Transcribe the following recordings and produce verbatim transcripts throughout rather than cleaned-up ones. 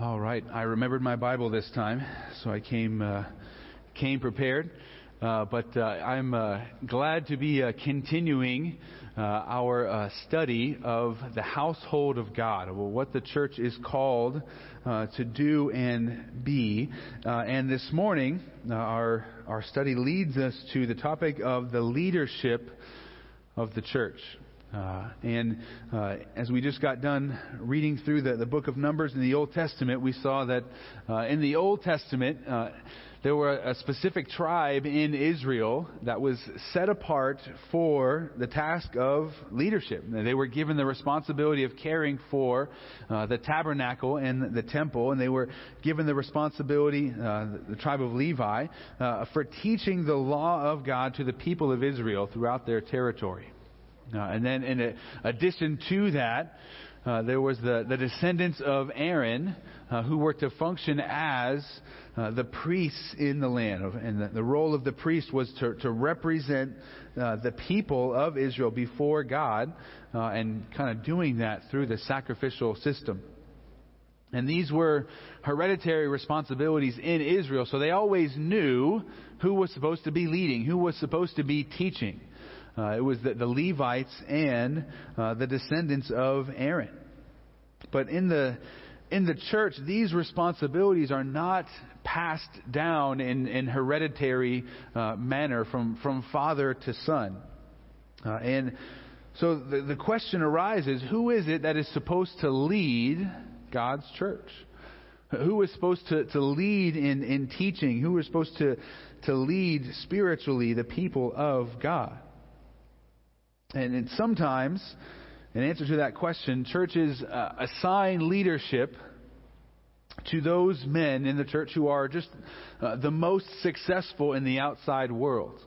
All right, I remembered my Bible this time, so I came uh, came prepared. Uh, but uh, I'm uh, glad to be uh, continuing uh, our uh, study of the household of God, what the church is called uh, to do and be. Uh, and this morning, uh, our our study leads us to the topic of the leadership of the church. Uh, and uh, as we just got done reading through the, the book of Numbers in the Old Testament, we saw that uh, in the Old Testament, uh, there were a specific tribe in Israel that was set apart for the task of leadership. They were given the responsibility of caring for uh, the tabernacle and the temple, and they were given the responsibility, uh, the tribe of Levi, uh, for teaching the law of God to the people of Israel throughout their territory. Uh, and then in addition to that, uh, there was the, the descendants of Aaron uh, who were to function as uh, the priests in the land. And the, the role of the priest was to, to represent uh, the people of Israel before God uh, and kind of doing that through the sacrificial system. And these were hereditary responsibilities in Israel, so they always knew who was supposed to be leading, who was supposed to be teaching. Uh, it was the, the Levites and uh, the descendants of Aaron. But in the in the church, these responsibilities are not passed down in, in hereditary uh, manner from, from father to son. Uh, and so the, the question arises, who is it that is supposed to lead God's church? Who is supposed to, to lead in, in teaching? Who is supposed to, to lead spiritually the people of God? And, and sometimes, in answer to that question, churches uh, assign leadership to those men in the church who are just uh, the most successful in the outside world.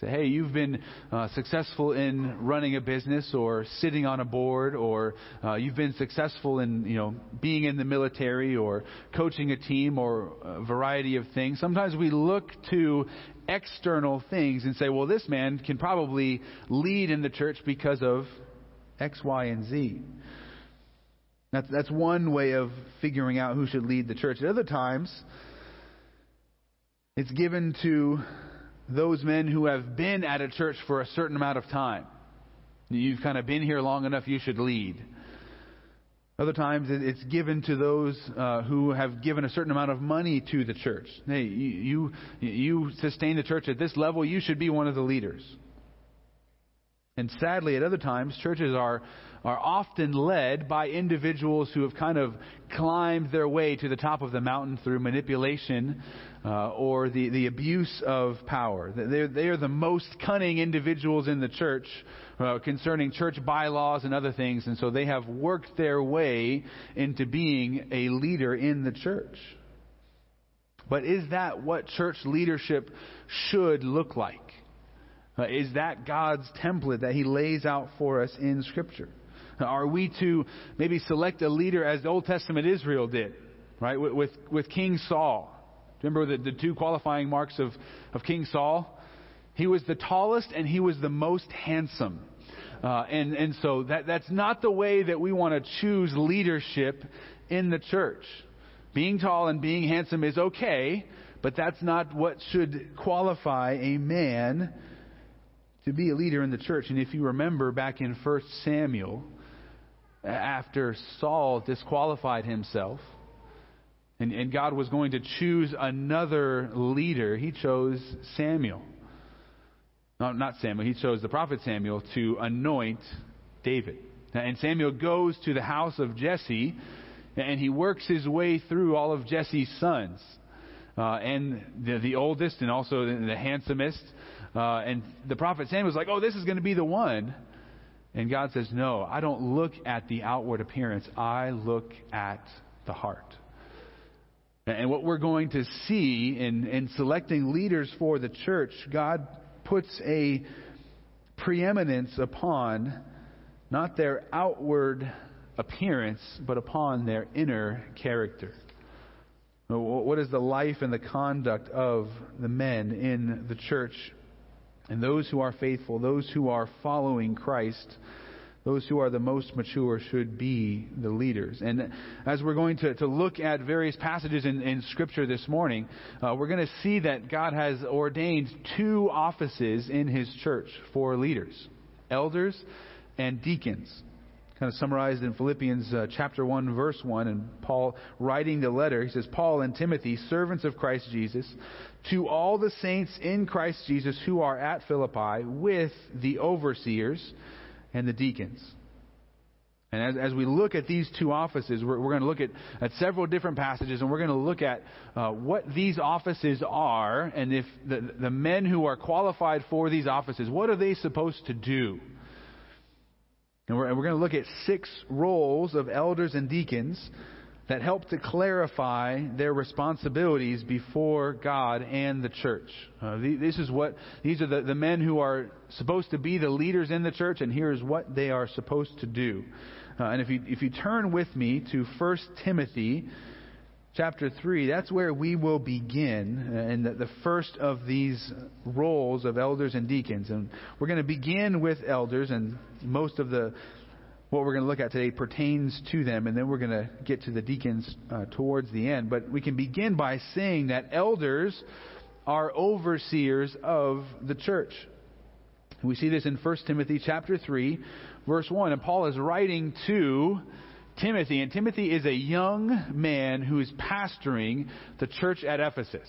Say, hey, you've been uh, successful in running a business or sitting on a board, or uh, you've been successful in, you know, being in the military or coaching a team or a variety of things. Sometimes we look to external things and say, well, this man can probably lead in the church because of X, Y, and Z. That's, that's one way of figuring out who should lead the church. At other times, it's given to those men who have been at a church for a certain amount of time. You've kind of been here long enough, you should lead. Other times it's given to those uh, who have given a certain amount of money to the church. Hey, you, you you sustain the church at this level, you should be one of the leaders. And sadly, at other times, churches are, are often led by individuals who have kind of climbed their way to the top of the mountain through manipulation uh, or the, the abuse of power. They're, they are the most cunning individuals in the church uh, concerning church bylaws and other things, and so they have worked their way into being a leader in the church. But is that what church leadership should look like? Uh, is that God's template that He lays out for us in Scripture? Now, are we to maybe select a leader as the Old Testament Israel did, right? With with, with King Saul. Remember the, the two qualifying marks of, of King Saul? He was the tallest and he was the most handsome. Uh, and, and so that, that's not the way that we want to choose leadership in the church. Being tall and being handsome is okay, but that's not what should qualify a man to be a leader in the church. And if you remember back in First Samuel, after Saul disqualified himself, and, and God was going to choose another leader, he chose Samuel. No, not Samuel, he chose the prophet Samuel to anoint David. And Samuel goes to the house of Jesse, and he works his way through all of Jesse's sons. Uh, and the, the oldest and also the, the handsomest. Uh, and the prophet Samuel was like, oh, this is going to be the one. And God says, no, I don't look at the outward appearance. I look at the heart. And what we're going to see in, in selecting leaders for the church, God puts a preeminence upon not their outward appearance, but upon their inner character. What is the life and the conduct of the men in the church and those who are faithful, those who are following Christ, Those who are the most mature should be the leaders. And as we're going to, to look at various passages in, in Scripture this morning, uh, we're going to see that God has ordained two offices in His church for leaders, elders and deacons. Kind of summarized in Philippians uh, chapter one, verse one, and Paul writing the letter, he says, Paul and Timothy, servants of Christ Jesus, to all the saints in Christ Jesus who are at Philippi with the overseers and the deacons. And as, as we look at these two offices, we're, we're going to look at, at several different passages, and we're going to look at uh, what these offices are, and if the, the men who are qualified for these offices, what are they supposed to do? And we're, we're going to look at six roles of elders and deacons that help to clarify their responsibilities before God and the church. Uh, the, this is what these are the, the men who are supposed to be the leaders in the church, and here is what they are supposed to do. Uh, and if you if you turn with me to First Timothy chapter three, that's where we will begin, and the, the first of these roles of elders and deacons. And we're going to begin with elders, and most of the what we're going to look at today pertains to them, and then we're going to get to the deacons uh, towards the end. But we can begin by saying that elders are overseers of the church. We see this in First Timothy chapter three, verse one, and Paul is writing to Timothy, and Timothy is a young man who is pastoring the church at Ephesus.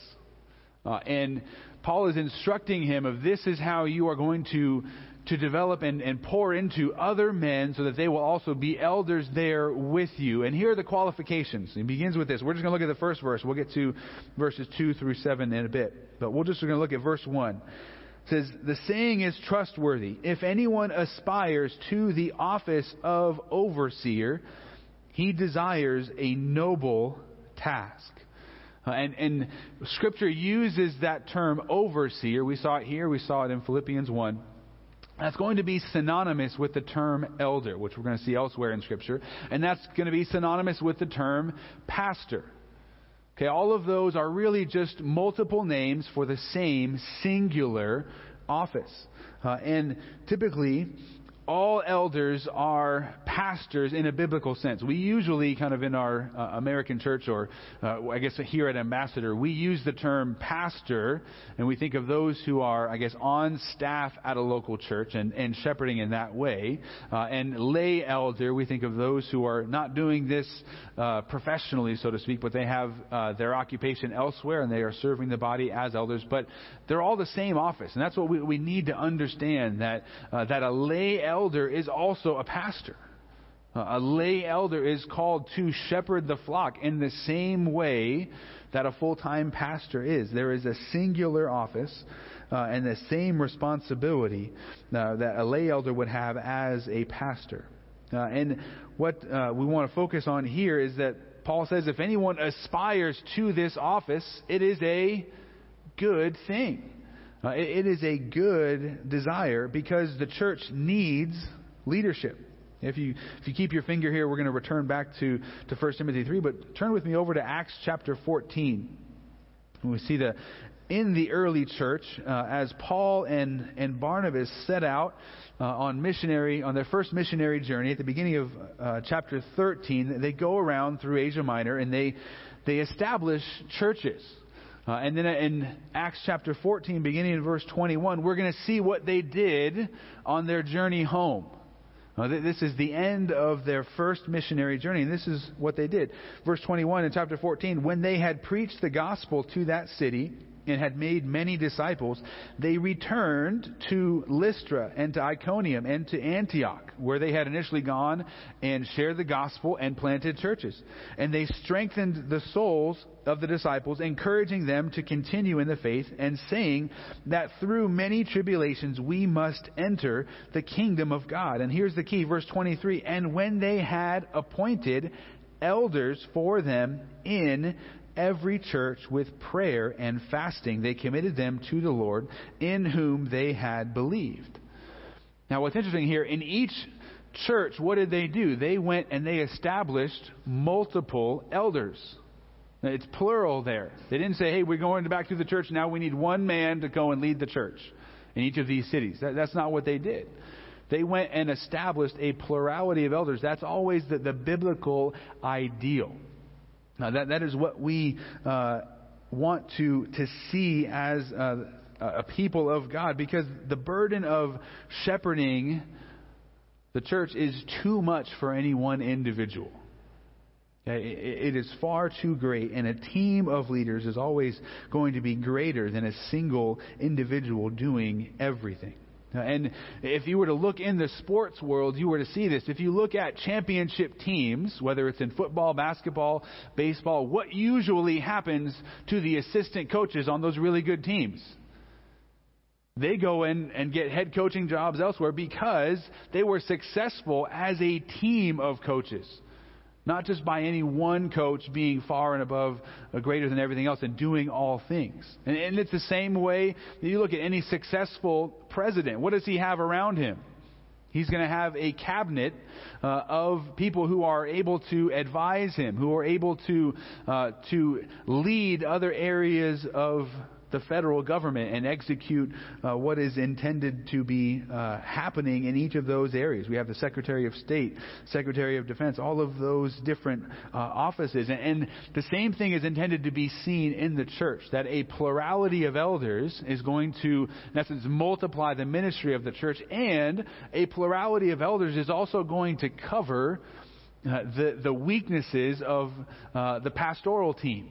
Uh, and Paul is instructing him of this is how you are going to, to develop and, and pour into other men so that they will also be elders there with you. And here are the qualifications. He begins with this. We're just going to look at the first verse. We'll get to verses two through seven in a bit. But we're just going to look at verse one. It says, the saying is trustworthy. If anyone aspires to the office of overseer, he desires a noble task. Uh, and, and Scripture uses that term overseer. We saw it here. We saw it in Philippians one. That's going to be synonymous with the term elder, which we're going to see elsewhere in Scripture. And that's going to be synonymous with the term pastor. Okay, all of those are really just multiple names for the same singular office. Uh, and typically, all elders are pastors in a biblical sense. We usually kind of in our uh, American church or uh, I guess here at Ambassador, we use the term pastor and we think of those who are, I guess, on staff at a local church and, and shepherding in that way. Uh, and lay elder, we think of those who are not doing this uh, professionally, so to speak, but they have uh, their occupation elsewhere and they are serving the body as elders. But they're all the same office. And that's what we, we need to understand, that uh, that a lay elder Elder is also a pastor. Uh, a lay elder is called to shepherd the flock in the same way that a full-time pastor is. There is a singular office uh, and the same responsibility uh, that a lay elder would have as a pastor. Uh, and what uh, we want to focus on here is that Paul says if anyone aspires to this office, it is a good thing. Uh, it, it is a good desire because the church needs leadership. If you if you keep your finger here, we're going to return back to, to First Timothy three, but turn with me over to Acts chapter fourteen. And we see the in the early church, uh, as Paul and, and Barnabas set out uh, on missionary on their first missionary journey at the beginning of uh, chapter thirteen, they go around through Asia Minor and they they establish churches. Uh, and then in Acts chapter fourteen, beginning in verse twenty-one, we're going to see what they did on their journey home. Uh, th- this is the end of their first missionary journey, and this is what they did. Verse twenty-one in chapter fourteen, when they had preached the gospel to that city and had made many disciples, they returned to Lystra and to Iconium and to Antioch, where they had initially gone and shared the gospel and planted churches. And they strengthened the souls of the disciples, encouraging them to continue in the faith and saying that through many tribulations we must enter the kingdom of God. And here's the key, verse twenty-three, and when they had appointed elders for them in every church with prayer and fasting, they committed them to the Lord in whom they had believed. Now what's interesting here, in each church, what did they do? They went and they established multiple elders. It's plural there. They didn't say, hey, we're going back to the church. Now we need one man to go and lead the church in each of these cities. That, that's not what they did. They went and established a plurality of elders. That's always the, the biblical ideal. Now, that, that is what we uh, want to, to see as a, a people of God, because the burden of shepherding the church is too much for any one individual. It is far too great, and a team of leaders is always going to be greater than a single individual doing everything. And if you were to look in the sports world, you were to see this. If you look at championship teams, whether it's in football, basketball, baseball, what usually happens to the assistant coaches on those really good teams? They go in and get head coaching jobs elsewhere because they were successful as a team of coaches. Not just by any one coach being far and above, uh, greater than everything else and doing all things. And, and it's the same way that you look at any successful president. What does he have around him? He's going to have a cabinet uh, of people who are able to advise him, who are able to uh, to lead other areas of the federal government and execute uh, what is intended to be uh, happening in each of those areas. We have the Secretary of State, Secretary of Defense, all of those different uh, offices. And, and the same thing is intended to be seen in the church, that a plurality of elders is going to, in essence, multiply the ministry of the church, and a plurality of elders is also going to cover uh, the, the weaknesses of uh, the pastoral team.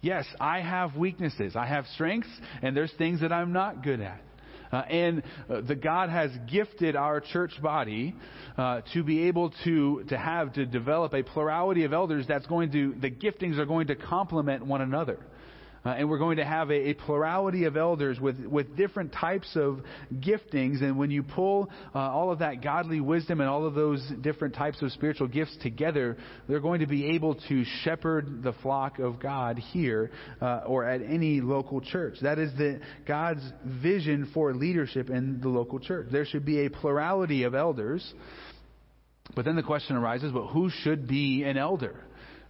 Yes, I have weaknesses. I have strengths, and there's things that I'm not good at. Uh, and uh, the God has gifted our church body uh, to be able to to have to develop a plurality of elders that's going to, the giftings are going to complement one another. Uh, and we're going to have a, a plurality of elders with, with different types of giftings. And when you pull uh, all of that godly wisdom and all of those different types of spiritual gifts together, they're going to be able to shepherd the flock of God here uh, or at any local church. That is the God's vision for leadership in the local church. There should be a plurality of elders. But then the question arises, well, who should be an elder?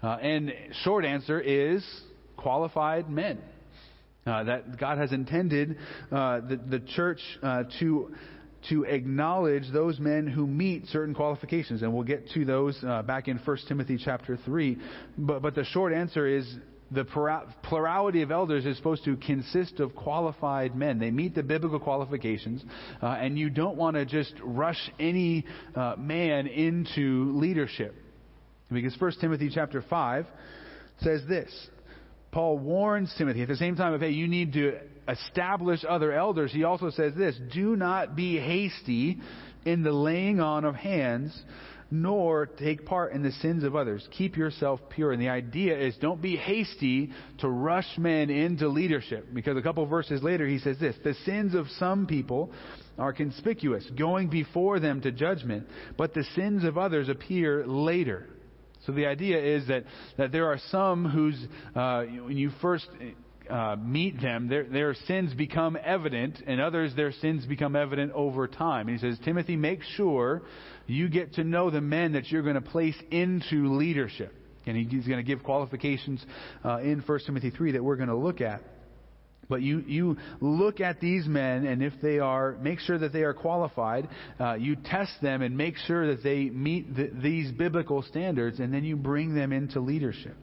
Uh, and short answer is qualified men. Uh, that God has intended uh, the, the church uh, to to acknowledge those men who meet certain qualifications, and we'll get to those uh, back in First Timothy chapter three. But but the short answer is the plurality of elders is supposed to consist of qualified men. They meet the biblical qualifications, uh, and you don't want to just rush any uh, man into leadership, because First Timothy chapter five says this. Paul warns Timothy at the same time of, hey, you need to establish other elders. He also says this, do not be hasty in the laying on of hands, nor take part in the sins of others. Keep yourself pure. And the idea is don't be hasty to rush men into leadership, because a couple of verses later he says this, the sins of some people are conspicuous, going before them to judgment, but the sins of others appear later. So the idea is that, that there are some whose, uh, when you first uh, meet them, their, their sins become evident, and others, their sins become evident over time. And he says, Timothy, make sure you get to know the men that you're going to place into leadership. And he's going to give qualifications uh, in First Timothy three that we're going to look at. But you, you look at these men, and if they are, make sure that they are qualified. Uh, you test them and make sure that they meet the, these biblical standards, and then you bring them into leadership.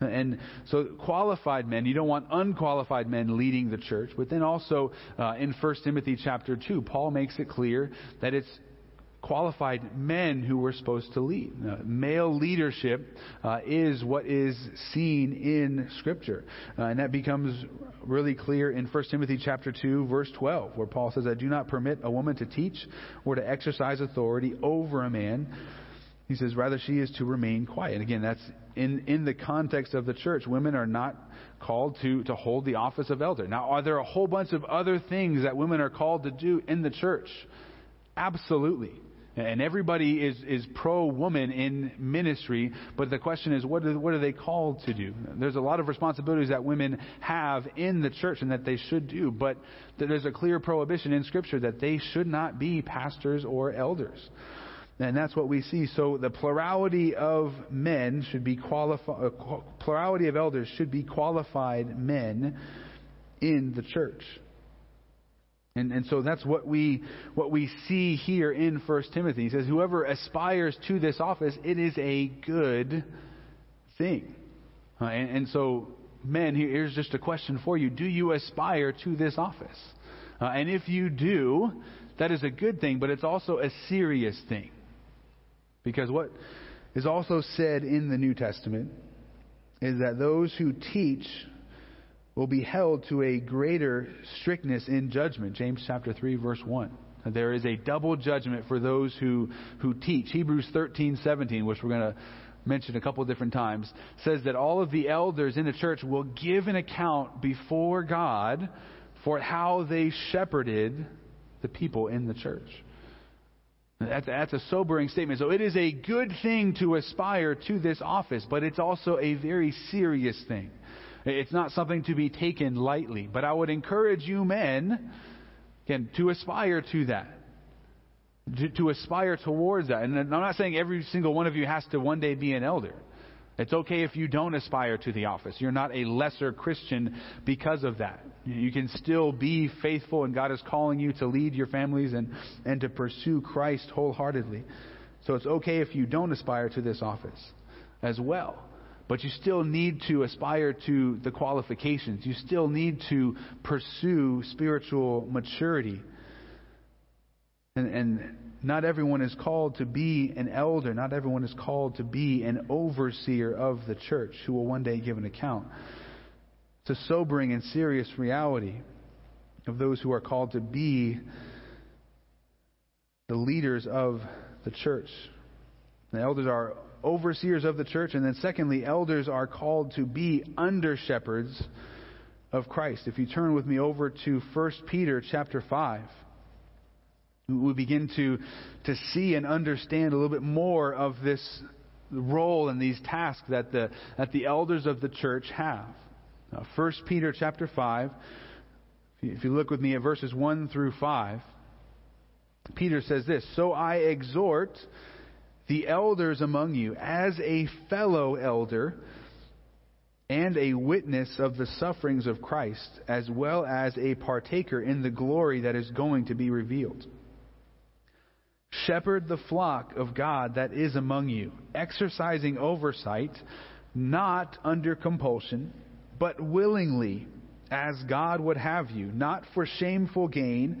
And so qualified men, you don't want unqualified men leading the church. But then also uh, in First Timothy chapter two, Paul makes it clear that it's qualified men who were supposed to lead. Uh, male leadership uh, is what is seen in Scripture. Uh, and that becomes really clear in First Timothy chapter two, verse twelve, where Paul says, I do not permit a woman to teach or to exercise authority over a man. He says, rather she is to remain quiet. And again, that's in, in the context of the church. Women are not called to, to hold the office of elder. Now, are there a whole bunch of other things that women are called to do in the church? Absolutely. And everybody is, is pro-woman in ministry, but the question is, what are, what are they called to do? There's a lot of responsibilities that women have in the church and that they should do, but there's a clear prohibition in Scripture that they should not be pastors or elders. And that's what we see. So the plurality of men should be qualified, plurality of elders should be qualified men in the church. And and so that's what we what we see here in First Timothy. He says, whoever aspires to this office, it is a good thing. Uh, and, and so, men, here's just a question for you. Do you aspire to this office? Uh, and if you do, that is a good thing, but it's also a serious thing. Because what is also said in the New Testament is that those who teach will be held to a greater strictness in judgment. James chapter three, verse one. There is a double judgment for those who, who teach. Hebrews thirteen, seventeen, which we're going to mention a couple of different times, says that all of the elders in the church will give an account before God for how they shepherded the people in the church. That's, that's a sobering statement. So it is a good thing to aspire to this office, but it's also a very serious thing. It's not something to be taken lightly. But I would encourage you men, again, to aspire to that, to, to aspire towards that. And I'm not saying every single one of you has to one day be an elder. It's okay if you don't aspire to the office. You're not a lesser Christian because of that. You can still be faithful, and God is calling you to lead your families and, and to pursue Christ wholeheartedly. So it's okay if you don't aspire to this office as well. But you still need to aspire to the qualifications. You still need to pursue spiritual maturity. And, and not everyone is called to be an elder. Not everyone is called to be an overseer of the church who will one day give an account. It's a sobering and serious reality of those who are called to be the leaders of the church. The elders are overseers of the church. And then secondly, elders are called to be under shepherds of Christ. If you turn with me over to First Peter chapter five, we begin to, to see and understand a little bit more of this role and these tasks that the, that the elders of the church have. Now, First Peter chapter five, if you, if you look with me at verses one through five, Peter says this, "So I exhort the elders among you, as a fellow elder and a witness of the sufferings of Christ, as well as a partaker in the glory that is going to be revealed. Shepherd the flock of God that is among you, exercising oversight, not under compulsion, but willingly, as God would have you, not for shameful gain,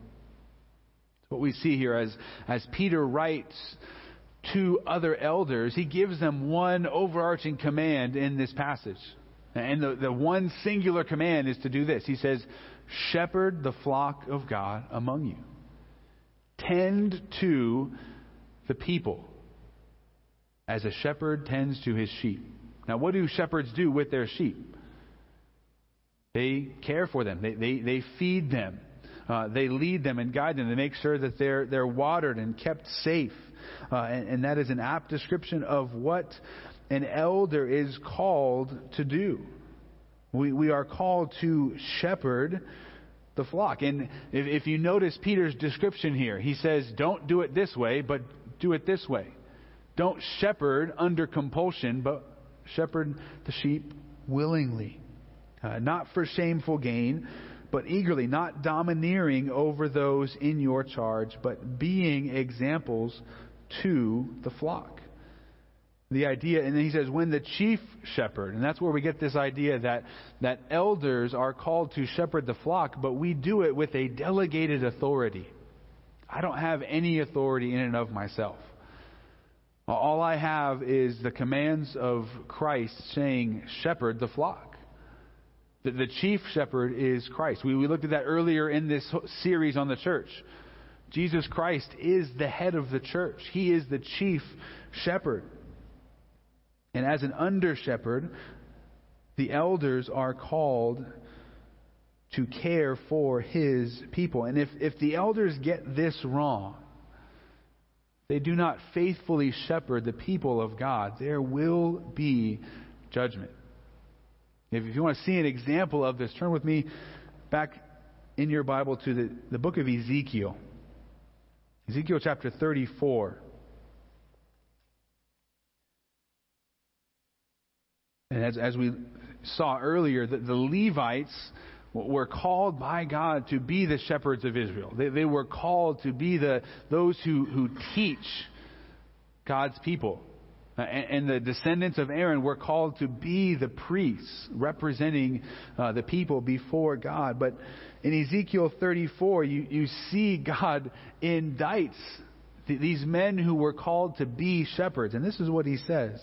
What we see here as, as Peter writes to other elders, he gives them one overarching command in this passage. And the, the one singular command is to do this. He says, shepherd the flock of God among you. Tend to the people as a shepherd tends to his sheep. Now, what do shepherds do with their sheep? They care for them. They, they, they feed them. Uh, they lead them and guide them. They make sure that they're they're watered and kept safe. Uh, and, and that is an apt description of what an elder is called to do. We we are called to shepherd the flock. And if, if you notice Peter's description here, he says, don't do it this way, but do it this way. Don't shepherd under compulsion, but shepherd the sheep willingly. Uh, not for shameful gain, but eagerly, not domineering over those in your charge, but being examples to the flock. The idea, and then he says, when the chief shepherd, and that's where we get this idea that, that elders are called to shepherd the flock, but we do it with a delegated authority. I don't have any authority in and of myself. All I have is the commands of Christ saying, shepherd the flock. The, the chief shepherd is Christ. We, we looked at that earlier in this series on the church. Jesus Christ is the head of the church. He is the chief shepherd. And as an under shepherd, the elders are called to care for his people. And if, if the elders get this wrong, they do not faithfully shepherd the people of God, there will be judgment. If you want to see an example of this, turn with me back in your Bible to the, the book of Ezekiel. Ezekiel chapter thirty-four. And as, as we saw earlier, the, the Levites were called by God to be the shepherds of Israel. They, they were called to be the those who, who teach God's people. Uh, and, and the descendants of Aaron were called to be the priests representing uh, the people before God. But in Ezekiel thirty-four, you, you see God indicts th- these men who were called to be shepherds. And this is what he says.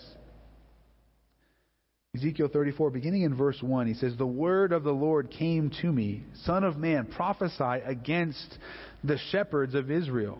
Ezekiel thirty-four, beginning in verse one, he says, "The word of the Lord came to me, Son of man, prophesy against the shepherds of Israel.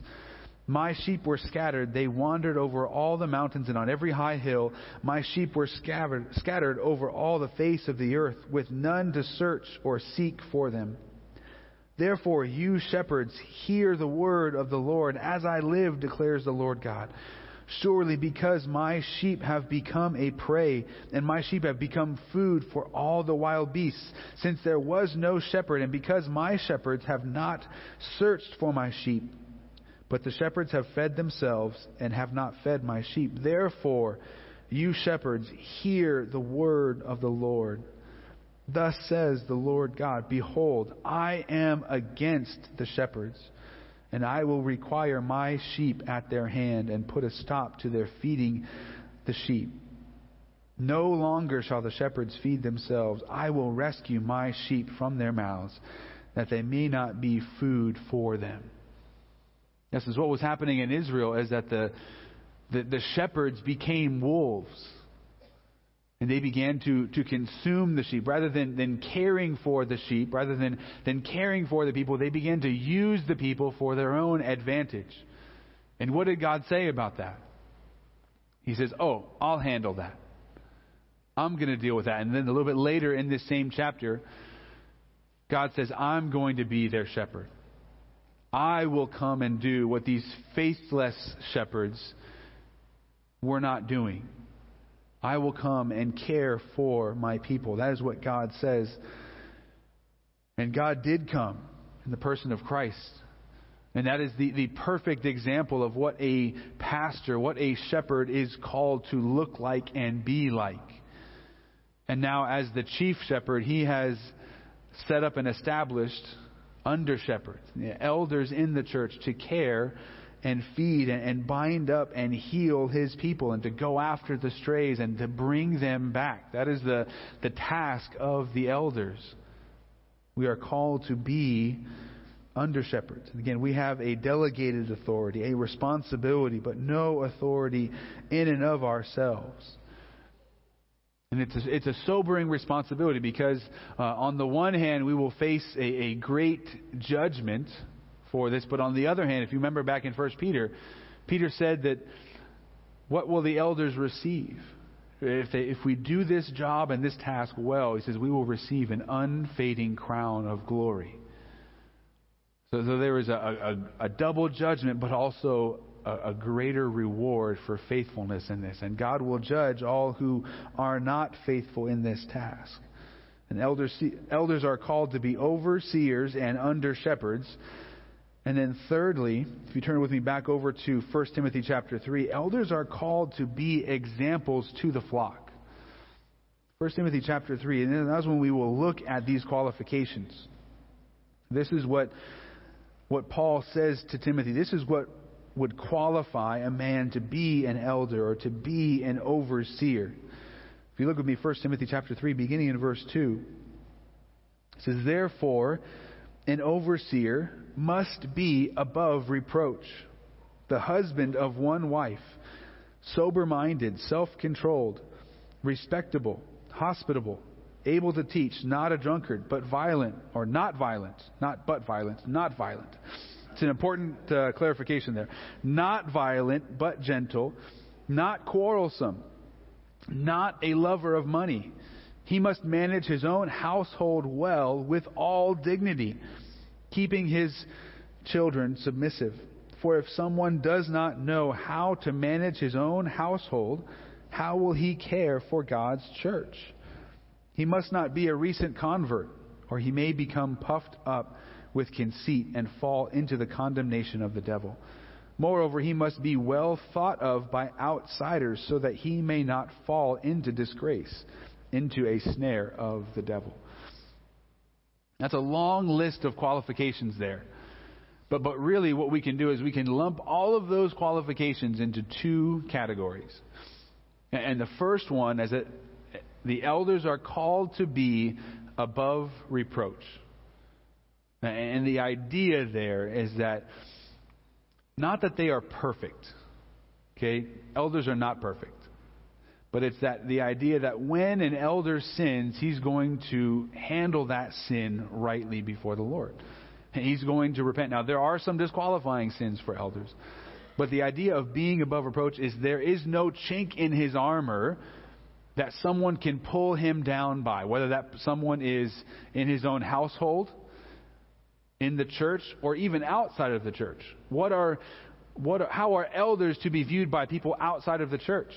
My sheep were scattered. They wandered over all the mountains and on every high hill. My sheep were scattered, scattered over all the face of the earth, with none to search or seek for them. Therefore, you shepherds, hear the word of the Lord. As I live, declares the Lord God, surely because my sheep have become a prey, and my sheep have become food for all the wild beasts, since there was no shepherd, and because my shepherds have not searched for my sheep, but the shepherds have fed themselves and have not fed my sheep. Therefore, you shepherds, hear the word of the Lord. Thus says the Lord God, behold, I am against the shepherds, and I will require my sheep at their hand and put a stop to their feeding the sheep. No longer shall the shepherds feed themselves. I will rescue my sheep from their mouths, that they may not be food for them." In essence, what was happening in Israel is that the, the the shepherds became wolves, and they began to to consume the sheep rather than, than caring for the sheep, rather than, than caring for the people. They began to use the people for their own advantage. And what did God say about that? He says, "Oh, I'll handle that. I'm going to deal with that." And then a little bit later in this same chapter, God says, "I'm going to be their shepherd. I will come and do what these faithless shepherds were not doing. I will come and care for my people." That is what God says. And God did come in the person of Christ. And that is the, the perfect example of what a pastor, what a shepherd is called to look like and be like. And now as the chief shepherd, he has set up and established under shepherds, elders in the church, to care and feed and bind up and heal his people, and to go after the strays and to bring them back. That is the, the task of the elders. We are called to be under shepherds. And again, we have a delegated authority, a responsibility, but no authority in and of ourselves. And it's a, it's a sobering responsibility, because uh, on the one hand, we will face a, a great judgment for this. But on the other hand, if you remember back in First Peter, Peter said that what will the elders receive? If, they, if we do this job and this task well, he says, we will receive an unfading crown of glory. So, so there is a, a, a double judgment, but also a greater reward for faithfulness in this. And God will judge all who are not faithful in this task. And elders, elders are called to be overseers and under shepherds. And then thirdly, if you turn with me back over to First Timothy chapter three, elders are called to be examples to the flock. First Timothy chapter three, and that's when we will look at these qualifications. This is what, what Paul says to Timothy. This is what would qualify a man to be an elder or to be an overseer. If you look with me, First Timothy chapter three, beginning in verse two, it says, "Therefore, an overseer must be above reproach, the husband of one wife, sober-minded, self-controlled, respectable, hospitable, able to teach, not a drunkard, but violent, or not violent, not but violent, not violent." It's an important uh, clarification there. Not violent, but gentle, not quarrelsome, not a lover of money. He must manage his own household well with all dignity, keeping his children submissive. For if someone does not know how to manage his own household, how will he care for God's church? He must not be a recent convert, or he may become puffed up with conceit and fall into the condemnation of the devil. Moreover, he must be well thought of by outsiders so that he may not fall into disgrace, into a snare of the devil. That's a long list of qualifications there. But but really what we can do is we can lump all of those qualifications into two categories. And the first one is that the elders are called to be above reproach. And the idea there is that not that they are perfect. Okay? Elders are not perfect. But it's that the idea that when an elder sins, he's going to handle that sin rightly before the Lord. And he's going to repent. Now, there are some disqualifying sins for elders. But the idea of being above reproach is there is no chink in his armor that someone can pull him down by, whether that someone is in his own household, in the church, or even outside of the church. What are, what are, how are elders to be viewed by people outside of the church?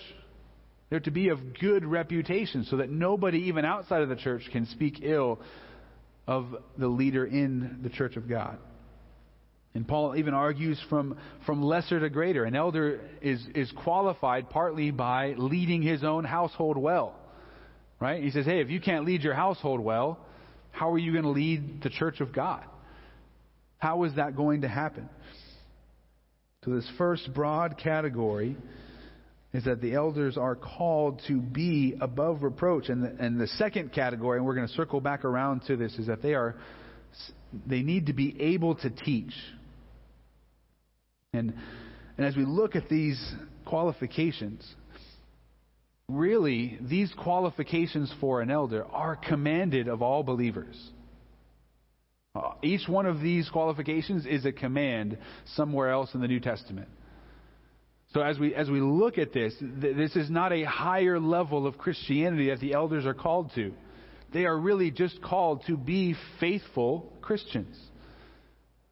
They're to be of good reputation so that nobody even outside of the church can speak ill of the leader in the church of God. And Paul even argues from, from lesser to greater. An elder is, is qualified partly by leading his own household well. Right? He says, hey, if you can't lead your household well, how are you going to lead the church of God? How is that going to happen? So this first broad category is that the elders are called to be above reproach. And the, and the second category, and we're going to circle back around to this, is that they are they need to be able to teach. And, and as we look at these qualifications, really, these qualifications for an elder are commanded of all believers. Each one of these qualifications is a command somewhere else in the New Testament. So as we as we look at this, th- this is not a higher level of Christianity that the elders are called to. They are really just called to be faithful Christians.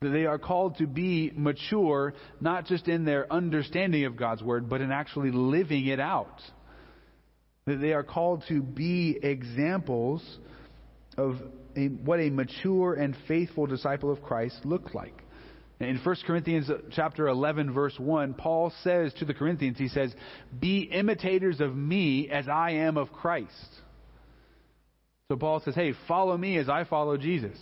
They are called to be mature, not just in their understanding of God's word, but in actually living it out. They are called to be examples of a, what a mature and faithful disciple of Christ looks like. In First Corinthians chapter eleven, verse one, Paul says to the Corinthians, he says, "Be imitators of me as I am of Christ." So Paul says, hey, follow me as I follow Jesus.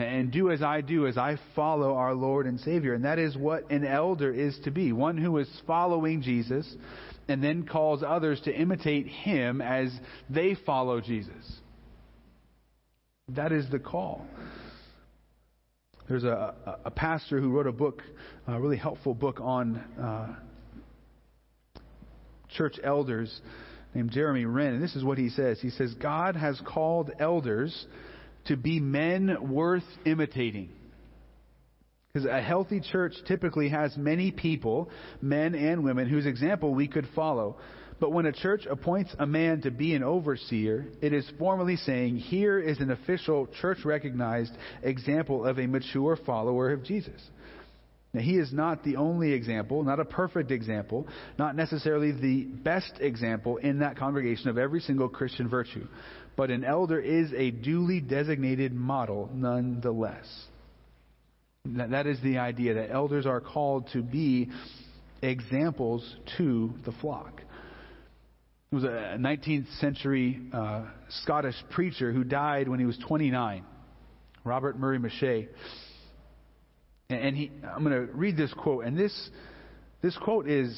And do as I do, as I follow our Lord and Savior. And that is what an elder is to be, one who is following Jesus and then calls others to imitate him as they follow Jesus. That is the call. There's a, a pastor who wrote a book, a really helpful book on uh, church elders named Jeremy Wren. And this is what he says. He says, "God has called elders to be men worth imitating." Because a healthy church typically has many people, men and women, whose example we could follow. But when a church appoints a man to be an overseer, it is formally saying, here is an official, church-recognized example of a mature follower of Jesus. Now, he is not the only example, not a perfect example, not necessarily the best example in that congregation of every single Christian virtue. But an elder is a duly designated model nonetheless. That is the idea, that elders are called to be examples to the flock. He was a nineteenth century uh, Scottish preacher who died when he was twenty-nine, Robert Murray M'Cheyne. And he, I'm going to read this quote, and this this quote is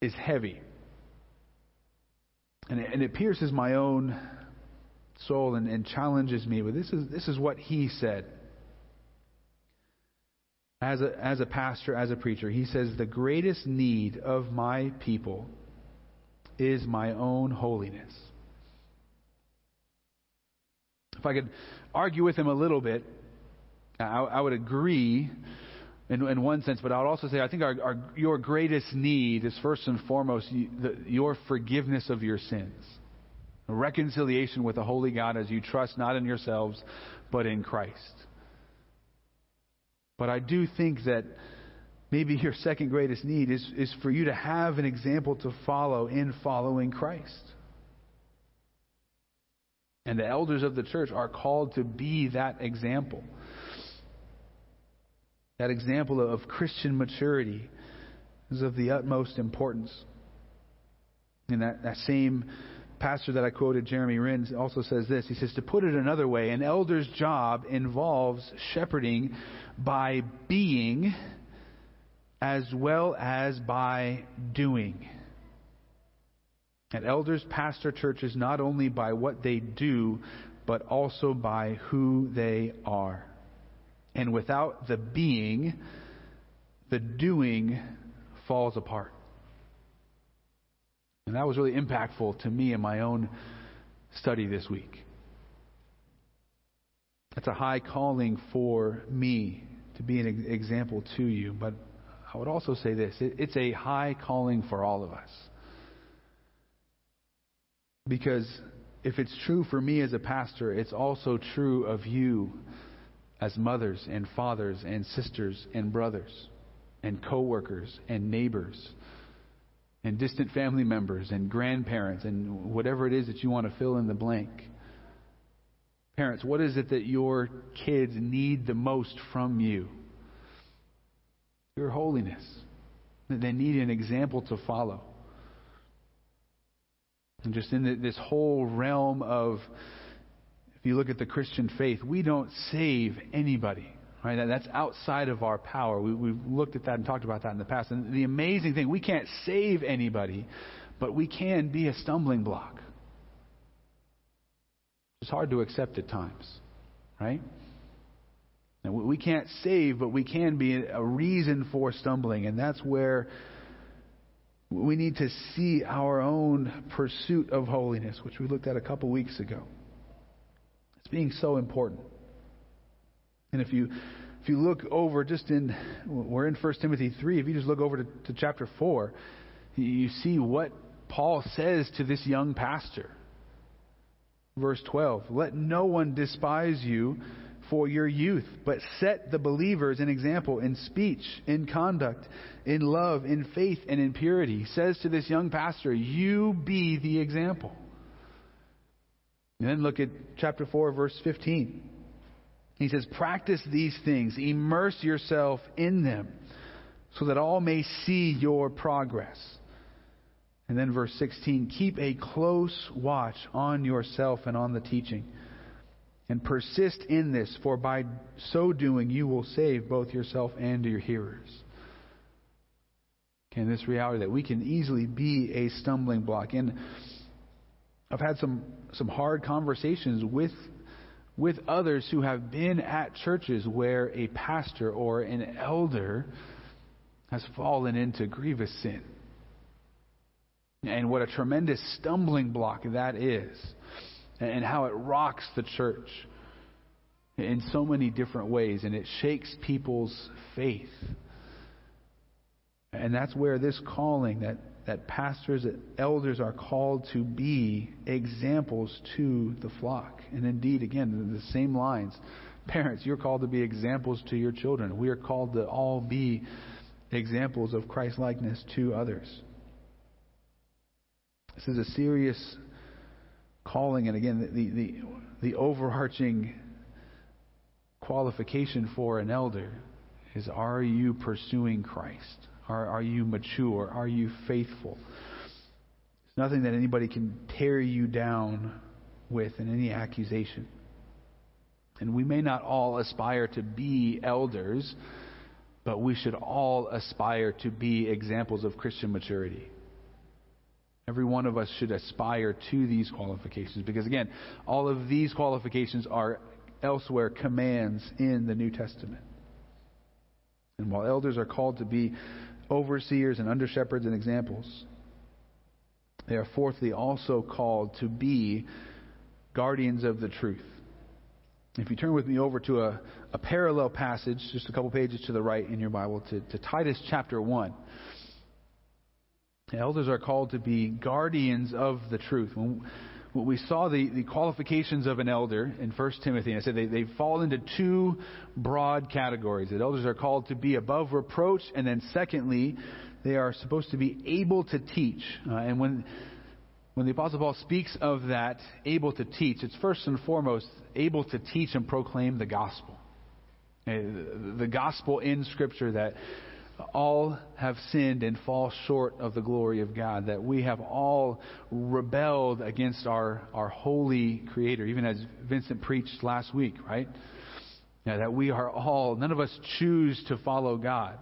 is heavy, and it, and it pierces my own soul and, and challenges me. But this is this is what he said. As a, as a pastor, as a preacher, he says, "The greatest need of my people is my own holiness." If I could argue with him a little bit, I, I would agree in, in one sense, but I would also say I think our, our, your greatest need is first and foremost you, the, your forgiveness of your sins, a reconciliation with a holy God as you trust not in yourselves, but in Christ. But I do think that maybe your second greatest need is, is for you to have an example to follow in following Christ. And the elders of the church are called to be that example. That example of Christian maturity is of the utmost importance. And that, that same pastor that I quoted, Jeremy Wren, also says this. He says, "To put it another way, an elder's job involves shepherding by being as well as by doing. And elders pastor churches not only by what they do, but also by who they are. And without the being, the doing falls apart." And that was really impactful to me in my own study this week. That's a high calling for me to be an example to you. But I would also say this. It's a high calling for all of us. Because if it's true for me as a pastor, it's also true of you as mothers and fathers and sisters and brothers and co-workers and neighbors and distant family members and grandparents and whatever it is that you want to fill in the blank. Parents, what is it that your kids need the most from you? Your holiness. They need an example to follow. And just in this whole realm of, if you look at the Christian faith, we don't save anybody. Right? That's outside of our power. We, we've looked at that and talked about that in the past. And the amazing thing, we can't save anybody, but we can be a stumbling block. It's hard to accept at times, right? And we can't save, but we can be a reason for stumbling. And that's where we need to see our own pursuit of holiness, which we looked at a couple weeks ago. It's being so important. And if you if you look over just in, we're in First Timothy three, if you just look over to, to chapter four, you see what Paul says to this young pastor. Verse twelve, "Let no one despise you for your youth, but set the believers an example in speech, in conduct, in love, in faith, and in purity." He says to this young pastor, you be the example. And then look at chapter four, verse fifteen. He says, "Practice these things, immerse yourself in them, so that all may see your progress." And then verse sixteen, "Keep a close watch on yourself and on the teaching, and persist in this, for by so doing you will save both yourself and your hearers." Okay, this reality that we can easily be a stumbling block. And I've had some, some hard conversations with with others who have been at churches where a pastor or an elder has fallen into grievous sin. And what a tremendous stumbling block that is, and how it rocks the church in so many different ways, and it shakes people's faith. And that's where this calling that, that pastors and elders are called to be examples to the flock. And indeed, again, the same lines. Parents, you're called to be examples to your children. We are called to all be examples of Christ-likeness to others. This is a serious calling. And again, the, the, the overarching qualification for an elder is, are you pursuing Christ? Are, are you mature? Are you faithful? It's nothing that anybody can tear you down with in any accusation. And we may not all aspire to be elders, but we should all aspire to be examples of Christian maturity. Every one of us should aspire to these qualifications, because again, all of these qualifications are elsewhere commands in the New Testament. And while elders are called to be overseers and under-shepherds and examples, they are fourthly also called to be guardians of the truth. If you turn with me over to a, a parallel passage, just a couple pages to the right in your Bible, to, to Titus chapter one. The elders are called to be guardians of the truth. When, when we saw the, the qualifications of an elder in First Timothy, and I said they, they fall into two broad categories. The elders are called to be above reproach, and then secondly, they are supposed to be able to teach. Uh, and when... When the Apostle Paul speaks of that, able to teach, it's first and foremost able to teach and proclaim the gospel. The gospel in Scripture that all have sinned and fall short of the glory of God, that we have all rebelled against our, our holy Creator, even as Vincent preached last week, right? Now, that we are all, none of us choose to follow God.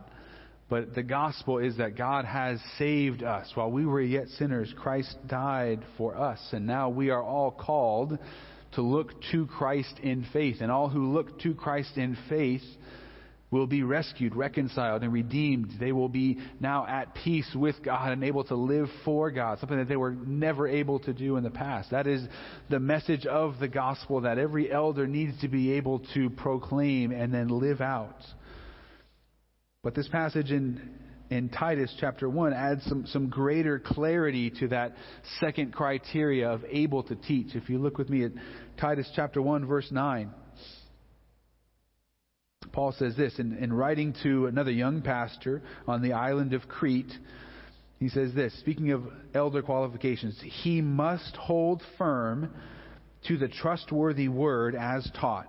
But the gospel is that God has saved us. While we were yet sinners, Christ died for us. And now we are all called to look to Christ in faith. And all who look to Christ in faith will be rescued, reconciled, and redeemed. They will be now at peace with God and able to live for God, something that they were never able to do in the past. That is the message of the gospel that every elder needs to be able to proclaim and then live out. But this passage in, in Titus chapter one adds some, some greater clarity to that second criteria of able to teach. If you look with me at Titus chapter one, verse nine, Paul says this, in, in writing to another young pastor on the island of Crete, he says this, speaking of elder qualifications, he must hold firm to the trustworthy word as taught,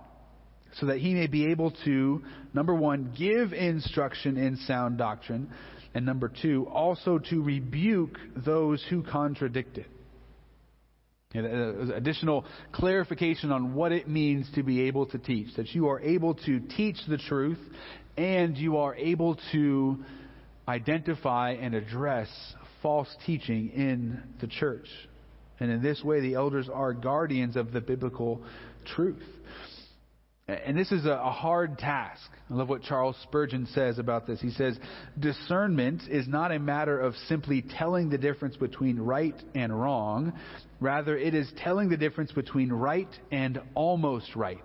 so that he may be able to, number one, give instruction in sound doctrine, and number two, also to rebuke those who contradict it. Additional clarification on what it means to be able to teach, that you are able to teach the truth, and you are able to identify and address false teaching in the church. And in this way, the elders are guardians of the biblical truth. And this is a hard task. I love what Charles Spurgeon says about this. He says, discernment is not a matter of simply telling the difference between right and wrong. Rather, it is telling the difference between right and almost right.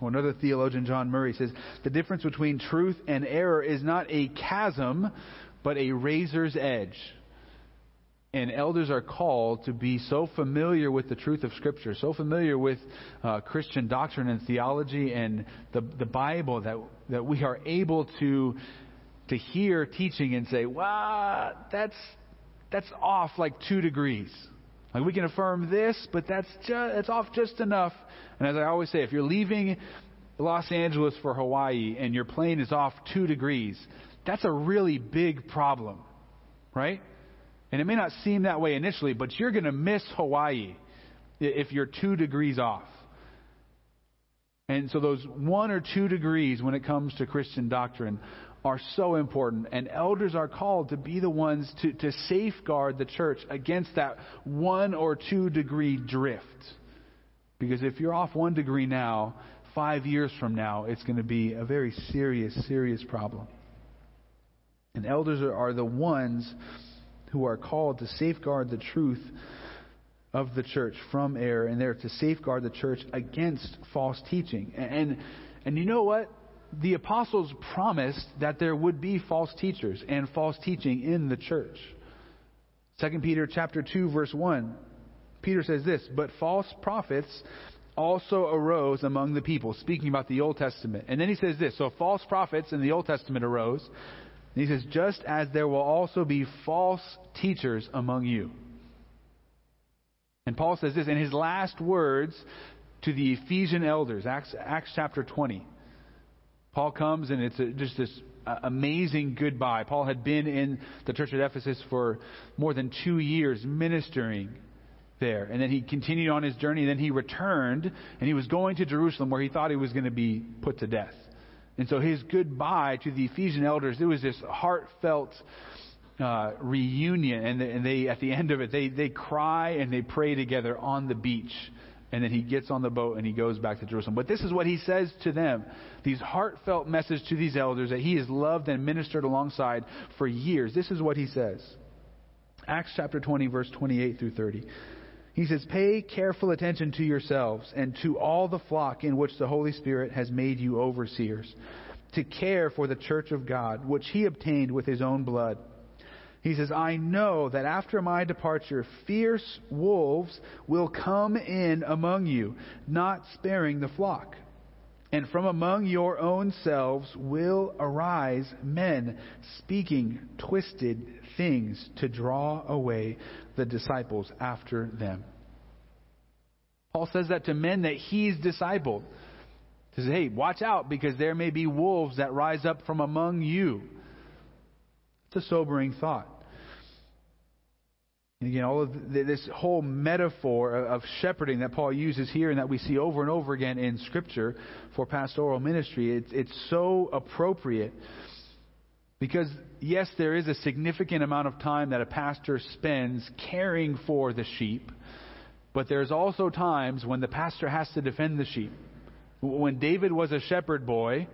Or another theologian, John Murray, says, the difference between truth and error is not a chasm, but a razor's edge. And elders are called to be so familiar with the truth of Scripture, so familiar with uh, Christian doctrine and theology and the, the Bible that that we are able to to hear teaching and say, wow, that's that's off like two degrees. Like we can affirm this, but that's just, that's off just enough. And as I always say, if you're leaving Los Angeles for Hawaii and your plane is off two degrees, that's a really big problem, right? And it may not seem that way initially, but you're going to miss Hawaii if you're two degrees off. And so those one or two degrees when it comes to Christian doctrine are so important. And elders are called to be the ones to, to safeguard the church against that one or two degree drift. Because if you're off one degree now, five years from now, it's going to be a very serious, serious problem. And elders are, are the ones who are called to safeguard the truth of the church from error, and they're to safeguard the church against false teaching. And, and and you know what? The apostles promised that there would be false teachers and false teaching in the church. Second Peter chapter two, verse one, Peter says this, but false prophets also arose among the people, speaking about the Old Testament. And then he says this, so false prophets in the Old Testament arose. And he says, just as there will also be false teachers among you. And Paul says this in his last words to the Ephesian elders, Acts, Acts chapter twenty. Paul comes and it's a, just this uh, amazing goodbye. Paul had been in the church at Ephesus for more than two years ministering there. And then he continued on his journey. And then he returned, and he was going to Jerusalem where he thought he was going to be put to death. And so his goodbye to the Ephesian elders, it was this heartfelt uh, reunion. And they, and they, at the end of it, they, they cry and they pray together on the beach. And then he gets on the boat and he goes back to Jerusalem. But this is what he says to them, these heartfelt message to these elders that he has loved and ministered alongside for years. This is what he says. Acts chapter twenty, verse twenty-eight through thirty. He says, "Pay careful attention to yourselves and to all the flock in which the Holy Spirit has made you overseers, to care for the church of God, which he obtained with his own blood." He says, "I know that after my departure, fierce wolves will come in among you, not sparing the flock. And from among your own selves will arise men speaking twisted things to draw away the disciples after them." Paul says that to men that he's discipled. He says, hey, watch out, because there may be wolves that rise up from among you. It's a sobering thought. And again, all of this whole metaphor of shepherding that Paul uses here and that we see over and over again in Scripture for pastoral ministry, it's, it's so appropriate because, yes, there is a significant amount of time that a pastor spends caring for the sheep, but there's also times when the pastor has to defend the sheep. When David was a shepherd boy,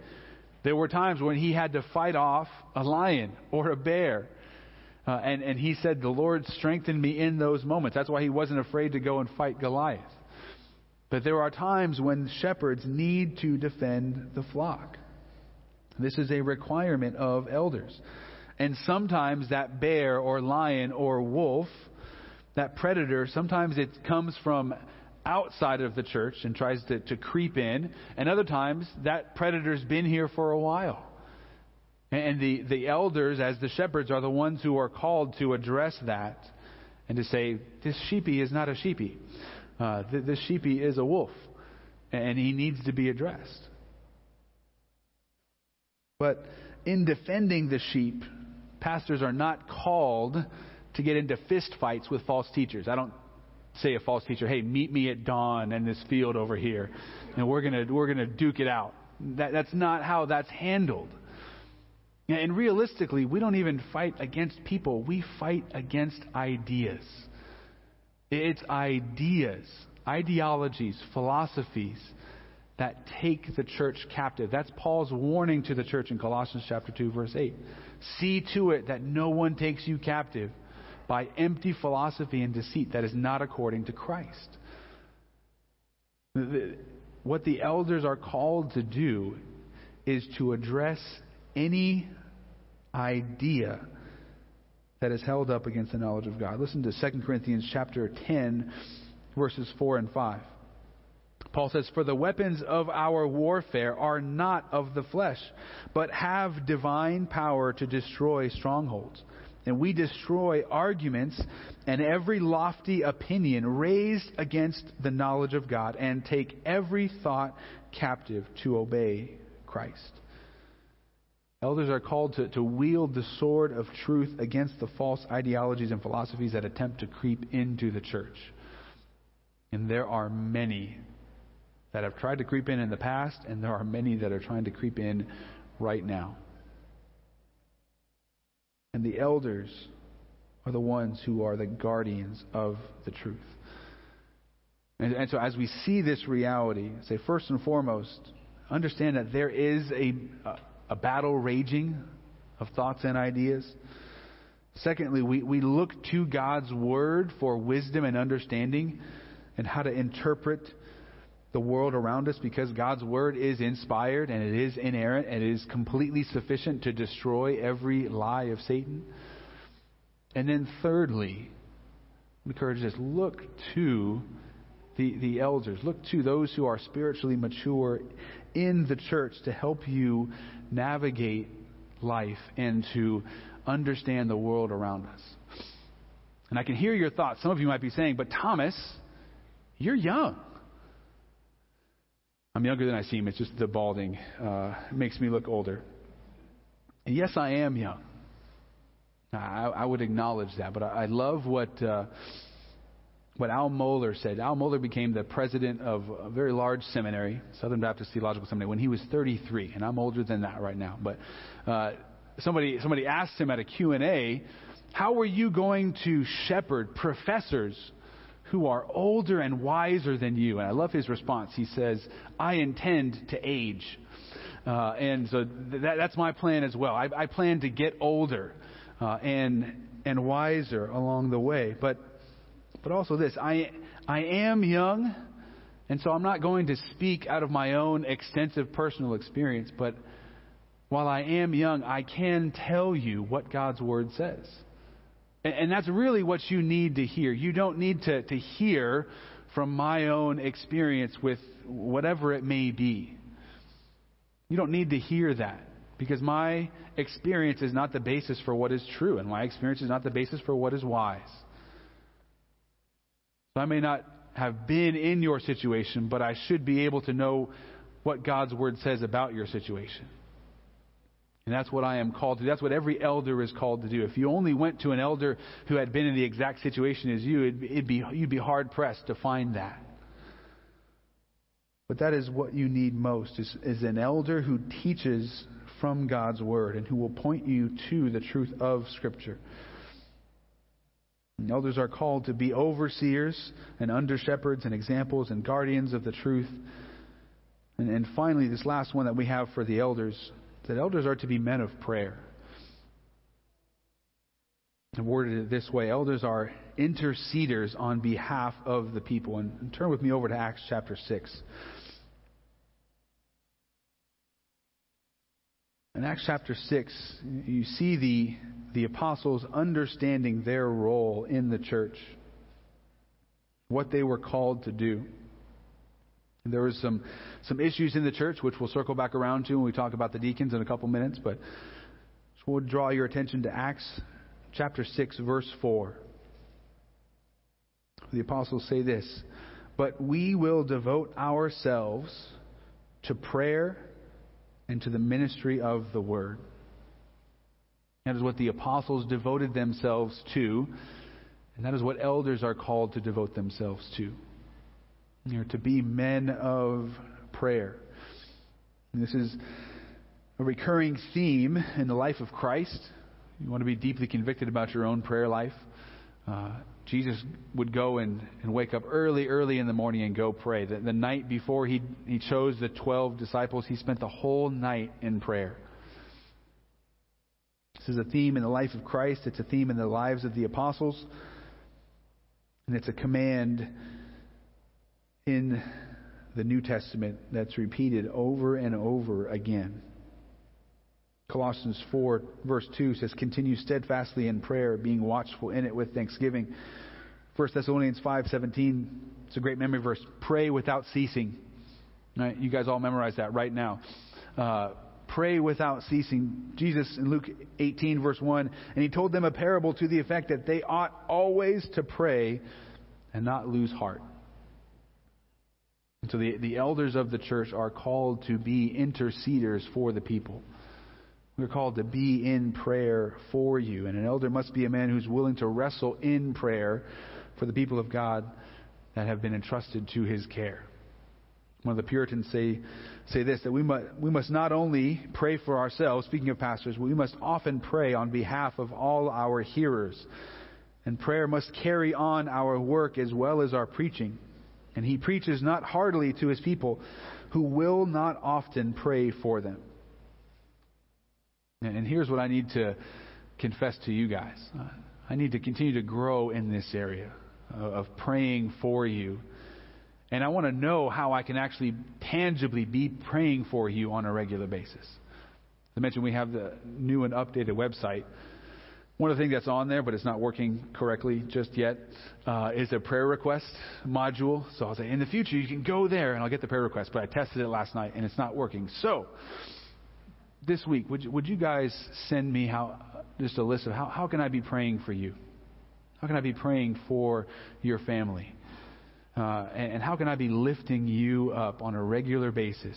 there were times when he had to fight off a lion or a bear. Uh, and, and he said, "The Lord strengthened me in those moments." That's why he wasn't afraid to go and fight Goliath. But there are times when shepherds need to defend the flock. This is a requirement of elders. And sometimes that bear or lion or wolf, that predator, sometimes it comes from outside of the church and tries to, to creep in. And other times that predator's been here for a while. And the, the elders, as the shepherds, are the ones who are called to address that and to say, this sheepy is not a sheepy. Uh, th- this sheepy is a wolf, and he needs to be addressed. But in defending the sheep, pastors are not called to get into fist fights with false teachers. I don't say a false teacher, hey, meet me at dawn in this field over here, and we're gonna we're gonna duke it out. That, that's not how that's handled. And realistically, we don't even fight against people. We fight against ideas. It's ideas, ideologies, philosophies that take the church captive. That's Paul's warning to the church in Colossians chapter two, verse eight. See to it that no one takes you captive by empty philosophy and deceit that is not according to Christ. What the elders are called to do is to address any idea that is held up against the knowledge of God. Listen to Second Corinthians chapter ten, verses four and five. Paul says, "For the weapons of our warfare are not of the flesh, but have divine power to destroy strongholds. And we destroy arguments and every lofty opinion raised against the knowledge of God, and take every thought captive to obey Christ." Elders are called to, to wield the sword of truth against the false ideologies and philosophies that attempt to creep into the church. And there are many that have tried to creep in in the past, and there are many that are trying to creep in right now. And the elders are the ones who are the guardians of the truth. And, and so as we see this reality, say first and foremost, understand that there is a... a A battle raging of thoughts and ideas. Secondly, we, we look to God's word for wisdom and understanding and how to interpret the world around us, because God's word is inspired and it is inerrant and it is completely sufficient to destroy every lie of Satan. And then thirdly, we encourage this, look to the, the elders. Look to those who are spiritually mature in the church to help you navigate life and to understand the world around us. And I can hear your thoughts. Some of you might be saying, but Thomas, you're young. I'm younger than I seem. It's just the balding uh, makes me look older. And yes, I am young. I, I would acknowledge that. But I, I love what uh, what Al Mohler said. Al Mohler became the president of a very large seminary, Southern Baptist Theological Seminary, when he was thirty-three. And I'm older than that right now. But uh, somebody somebody asked him at a Q and A, how are you going to shepherd professors who are older and wiser than you? And I love his response. He says, I intend to age. Uh, and so th- that's my plan as well. I, I plan to get older uh, and and wiser along the way. But but also this, I I am young, and so I'm not going to speak out of my own extensive personal experience. But while I am young, I can tell you what God's Word says. And that's really what you need to hear. You don't need to, to hear from my own experience with whatever it may be. You don't need to hear that because my experience is not the basis for what is true, and my experience is not the basis for what is wise. So I may not have been in your situation, but I should be able to know what God's Word says about your situation. And that's what I am called to do. That's what every elder is called to do. If you only went to an elder who had been in the exact situation as you, it'd, it'd be, you'd be hard-pressed to find that. But that is what you need most, is, is an elder who teaches from God's Word and who will point you to the truth of Scripture. And elders are called to be overseers and under-shepherds and examples and guardians of the truth. And, and finally, this last one that we have for the elders, that elders are to be men of prayer. I worded it this way: elders are interceders on behalf of the people. And, and turn with me over to Acts chapter six. In Acts chapter six, you see the, the apostles understanding their role in the church, what they were called to do. There was some, some issues in the church, which we'll circle back around to when we talk about the deacons in a couple minutes, but we'll draw your attention to Acts chapter six, verse four. The apostles say this: but we will devote ourselves to prayer and to the ministry of the word. That is what the apostles devoted themselves to, and that is what elders are called to devote themselves to. You're to be men of prayer. And this is a recurring theme in the life of Christ. You want to be deeply convicted about your own prayer life. Uh, Jesus would go and, and wake up early, early in the morning and go pray. The, the night before he, he chose the twelve disciples, he spent the whole night in prayer. This is a theme in the life of Christ. It's a theme in the lives of the apostles. And it's a command in the New Testament that's repeated over and over again. Colossians four verse two says, continue steadfastly in prayer, being watchful in it with thanksgiving. First Thessalonians five seventeen, it's a great memory verse. Pray without ceasing. Right, you guys all memorize that right now. Uh, pray without ceasing. Jesus in Luke eighteen verse one, and he told them a parable to the effect that they ought always to pray and not lose heart. So the, the elders of the church are called to be interceders for the people. We're called to be in prayer for you. And an elder must be a man who's willing to wrestle in prayer for the people of God that have been entrusted to his care. One of the Puritans say say this, that we must, we must not only pray for ourselves, speaking of pastors, we must often pray on behalf of all our hearers. And prayer must carry on our work as well as our preaching. And he preaches not heartily to his people who will not often pray for them. And here's what I need to confess to you guys. I need to continue to grow in this area of praying for you. And I want to know how I can actually tangibly be praying for you on a regular basis. As I mentioned, we have the new and updated website. One of the things that's on there, but it's not working correctly just yet, uh, is a prayer request module. So I'll say, in the future, you can go there, and I'll get the prayer request. But I tested it last night, and it's not working. So this week, would you, would you guys send me how just a list of how, how can I be praying for you? How can I be praying for your family? Uh, and, and how can I be lifting you up on a regular basis?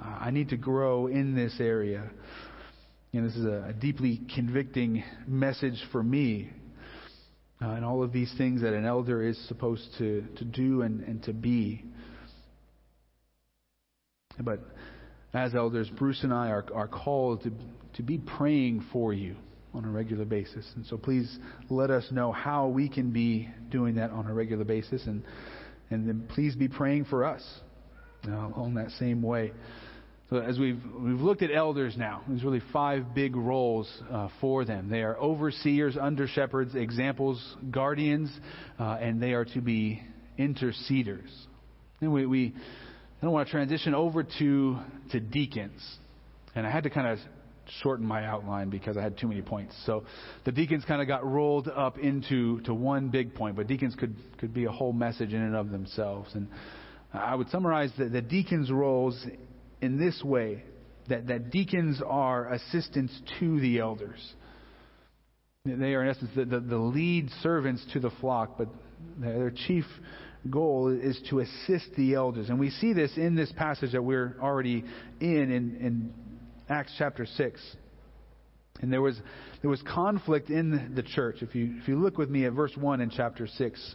Uh, I need to grow in this area. And this is a, a deeply convicting message for me. Uh, and all of these things that an elder is supposed to, to do and, and to be. But as elders, Bruce and I are, are called to, to be praying for you on a regular basis. And so please let us know how we can be doing that on a regular basis. And, and then please be praying for us uh, on that same way. So as we've, we've looked at elders now, there's really five big roles uh, for them. They are overseers, under-shepherds, examples, guardians, uh, and they are to be interceders. And we, we I don't want to transition over to, to deacons. And I had to kind of shorten my outline because I had too many points. So the deacons kind of got rolled up into to one big point, but deacons could, could be a whole message in and of themselves. And I would summarize the, the deacons' roles in this way, that, that deacons are assistants to the elders. They are, in essence, the, the, the lead servants to the flock, but their chief goal is to assist the elders. And we see this in this passage that we're already in, in, in Acts chapter six. And there was there was conflict in the church. If you, if you look with me at verse one in chapter six,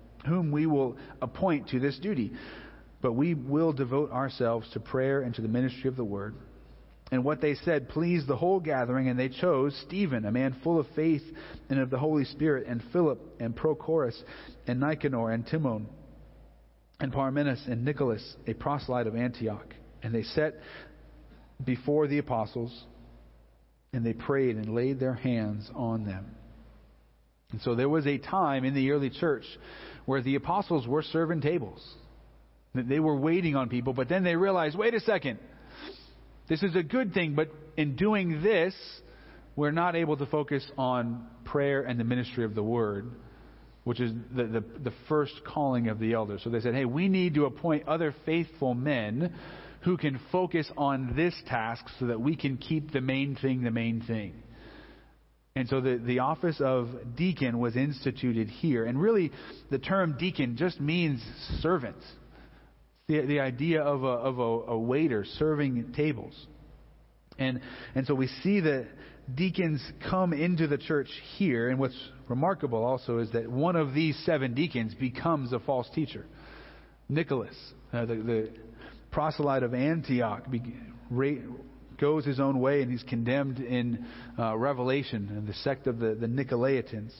whom we will appoint to this duty. But we will devote ourselves to prayer and to the ministry of the word.' And what they said pleased the whole gathering, and they chose Stephen, a man full of faith and of the Holy Spirit, and Philip, and Prochorus, and Nicanor, and Timon, and Parmenas, and Nicholas, a proselyte of Antioch. And they set before the apostles, and they prayed and laid their hands on them." And so there was a time in the early church where the apostles were serving tables. They were waiting on people, but then they realized, wait a second, this is a good thing, but in doing this, we're not able to focus on prayer and the ministry of the word, which is the, the, the first calling of the elders. So they said, hey, we need to appoint other faithful men who can focus on this task so that we can keep the main thing the main thing. And so the, the office of deacon was instituted here. And really, the term deacon just means servant. The, the idea of, a, of a, a waiter serving at tables. And, and so we see that deacons come into the church here. And what's remarkable also is that one of these seven deacons becomes a false teacher. Nicholas, uh, the, the proselyte of Antioch, be, re, goes his own way, and he's condemned in uh, Revelation and the sect of the, the Nicolaitans.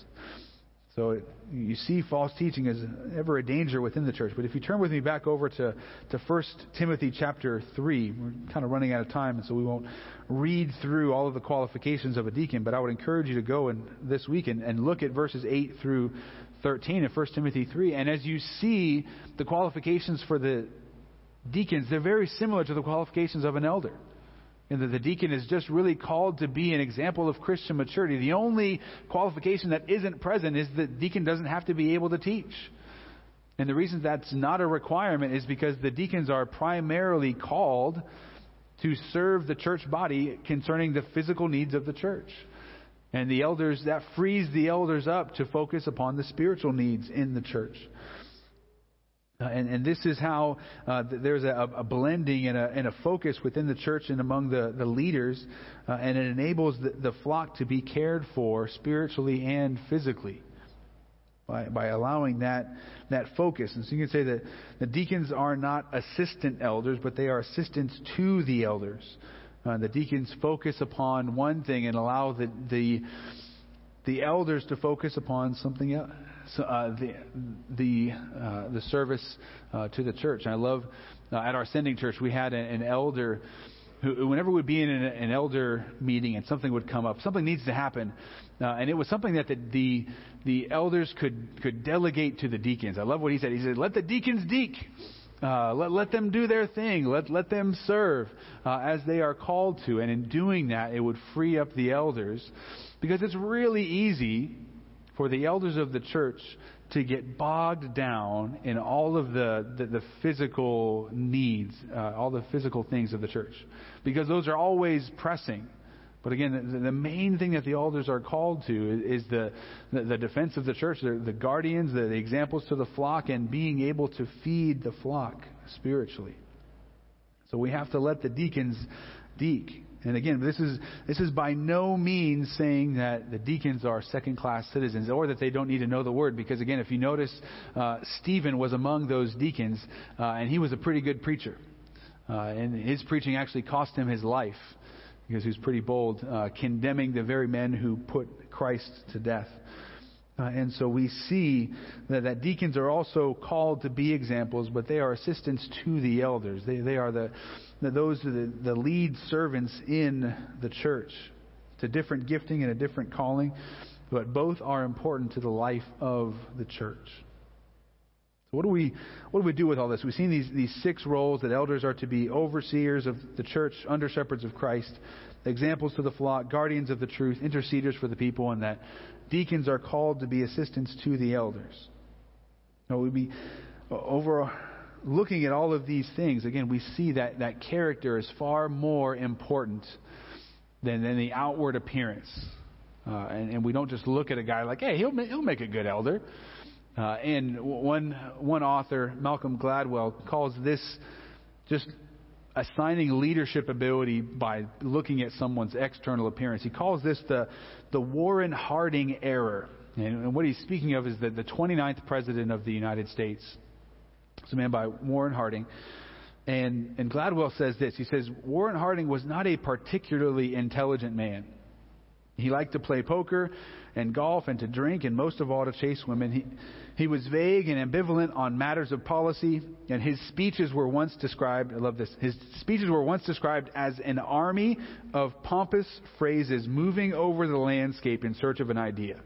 So it, you see false teaching as ever a danger within the church. But if you turn with me back over to, to First Timothy chapter three, we're kind of running out of time, and so we won't read through all of the qualifications of a deacon, but I would encourage you to go in this week and, and look at verses eight through thirteen of First Timothy three. And as you see the qualifications for the deacons, they're very similar to the qualifications of an elder. And that the deacon is just really called to be an example of Christian maturity. The only qualification that isn't present is that deacon doesn't have to be able to teach. And the reason that's not a requirement is because the deacons are primarily called to serve the church body concerning the physical needs of the church. And the elders, that frees the elders up to focus upon the spiritual needs in the church. Uh, and, and this is how uh, th- there's a, a blending and a, and a focus within the church and among the, the leaders, uh, and it enables the, the flock to be cared for spiritually and physically by, by allowing that, that focus. And so you can say that the deacons are not assistant elders, but they are assistants to the elders. Uh, the deacons focus upon one thing and allow the the, the elders to focus upon something else. So, uh, the the uh, the service uh, to the church. And I love uh, at our sending church we had an, an elder who, whenever we'd be in an, an elder meeting and something would come up, something needs to happen, uh, and it was something that the, the the elders could could delegate to the deacons. I love what he said. He said, "Let the deacons deek." Uh, let, let them do their thing. Let, let them serve uh, as they are called to. And in doing that, it would free up the elders, because it's really easy for the elders of the church to get bogged down in all of the, the, the physical needs, uh, all the physical things of the church, because those are always pressing. But again, the, the main thing that the elders are called to is, is the, the, the defense of the church, the, the guardians, the, the examples to the flock, and being able to feed the flock spiritually. So we have to let the deacons deacon. And again, this is this is by no means saying that the deacons are second-class citizens, or that they don't need to know the word. Because again, if you notice, uh, Stephen was among those deacons, uh, and he was a pretty good preacher. Uh, and his preaching actually cost him his life, because he was pretty bold, uh, condemning the very men who put Christ to death. Uh, and so we see that, that deacons are also called to be examples, but they are assistants to the elders. They they are the, the those are the, the lead servants in the church. It's a different gifting and a different calling, but both are important to the life of the church. So what do we what do we do with all this? We've seen these these six roles, that elders are to be overseers of the church, under shepherds of Christ, examples to the flock, guardians of the truth, interceders for the people, and that deacons are called to be assistants to the elders. Now, we'd be over looking at all of these things. Again, we see that, that character is far more important than, than the outward appearance. Uh, and, and we don't just look at a guy like, hey, he'll, he'll make a good elder. Uh, and one, one author, Malcolm Gladwell, calls this just assigning leadership ability by looking at someone's external appearance. He calls this the the Warren Harding error. And, and what he's speaking of is the, the twenty-ninth president of the United States. It's a man by Warren Harding. And, and Gladwell says this. He says, Warren Harding was not a particularly intelligent man. He liked to play poker and golf and to drink, and most of all to chase women. He, he was vague and ambivalent on matters of policy, and his speeches were once described, I love this, his speeches were once described as an army of pompous phrases moving over the landscape in search of an idea.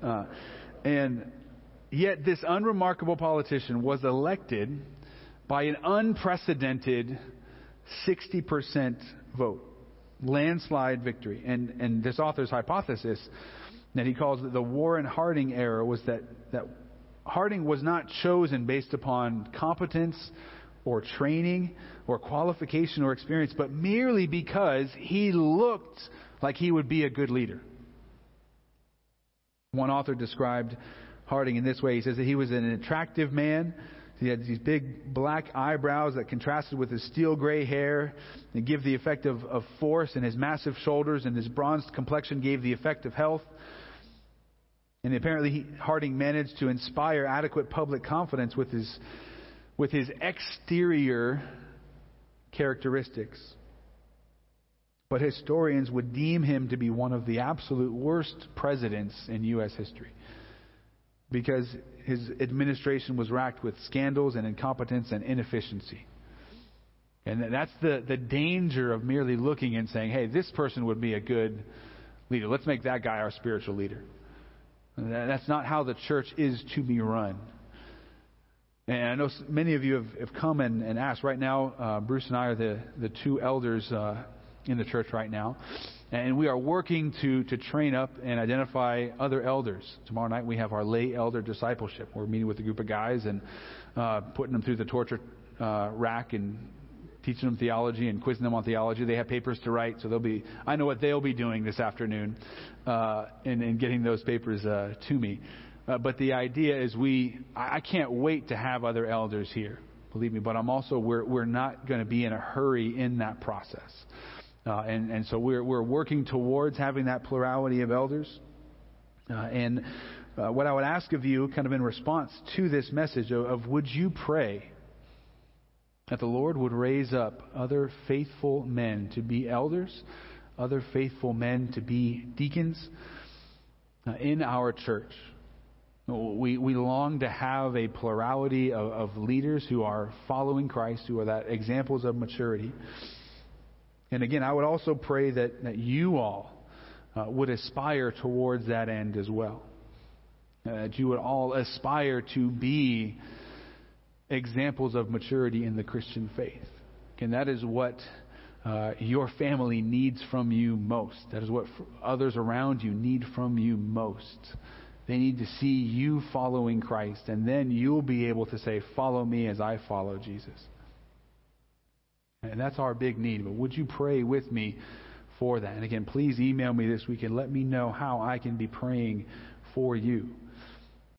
Uh, and yet this unremarkable politician was elected by an unprecedented sixty percent vote. Landslide victory. And and this author's hypothesis that he calls the Warren Harding error was that, that Harding was not chosen based upon competence or training or qualification or experience, but merely because he looked like he would be a good leader. One author described Harding in this way. He says that he was an attractive man. He had these big black eyebrows that contrasted with his steel gray hair and give the effect of, of force, and his massive shoulders and his bronzed complexion gave the effect of health. And apparently he, Harding managed to inspire adequate public confidence with his with his exterior characteristics. But historians would deem him to be one of the absolute worst presidents in U S history, because his administration was racked with scandals and incompetence and inefficiency. And that's the, the danger of merely looking and saying, hey, this person would be a good leader. Let's make that guy our spiritual leader. And that's not how the church is to be run. And I know many of you have, have come and, and asked. Right now, uh, Bruce and I are the, the two elders uh, in the church right now. And we are working to, to train up and identify other elders. Tomorrow night we have our lay elder discipleship. We're meeting with a group of guys and uh, putting them through the torture uh, rack and teaching them theology and quizzing them on theology. They have papers to write, so they'll be. I know what they'll be doing this afternoon uh, and, and getting those papers uh, to me. Uh, but the idea is we, I can't wait to have other elders here, believe me. But I'm also, we're, we're not going to be in a hurry in that process. Uh, and, and so we're we're working towards having that plurality of elders. Uh, and uh, what I would ask of you, kind of in response to this message, of, of would you pray that the Lord would raise up other faithful men to be elders, other faithful men to be deacons uh, in our church. We we long to have a plurality of, of leaders who are following Christ, who are that examples of maturity. And again, I would also pray that, that you all uh, would aspire towards that end as well. Uh, that you would all aspire to be examples of maturity in the Christian faith. And that is what uh, your family needs from you most. That is what f- others around you need from you most. They need to see you following Christ, and then you'll be able to say, follow me as I follow Jesus. And that's our big need. But would you pray with me for that? And again, please email me this week and let me know how I can be praying for you.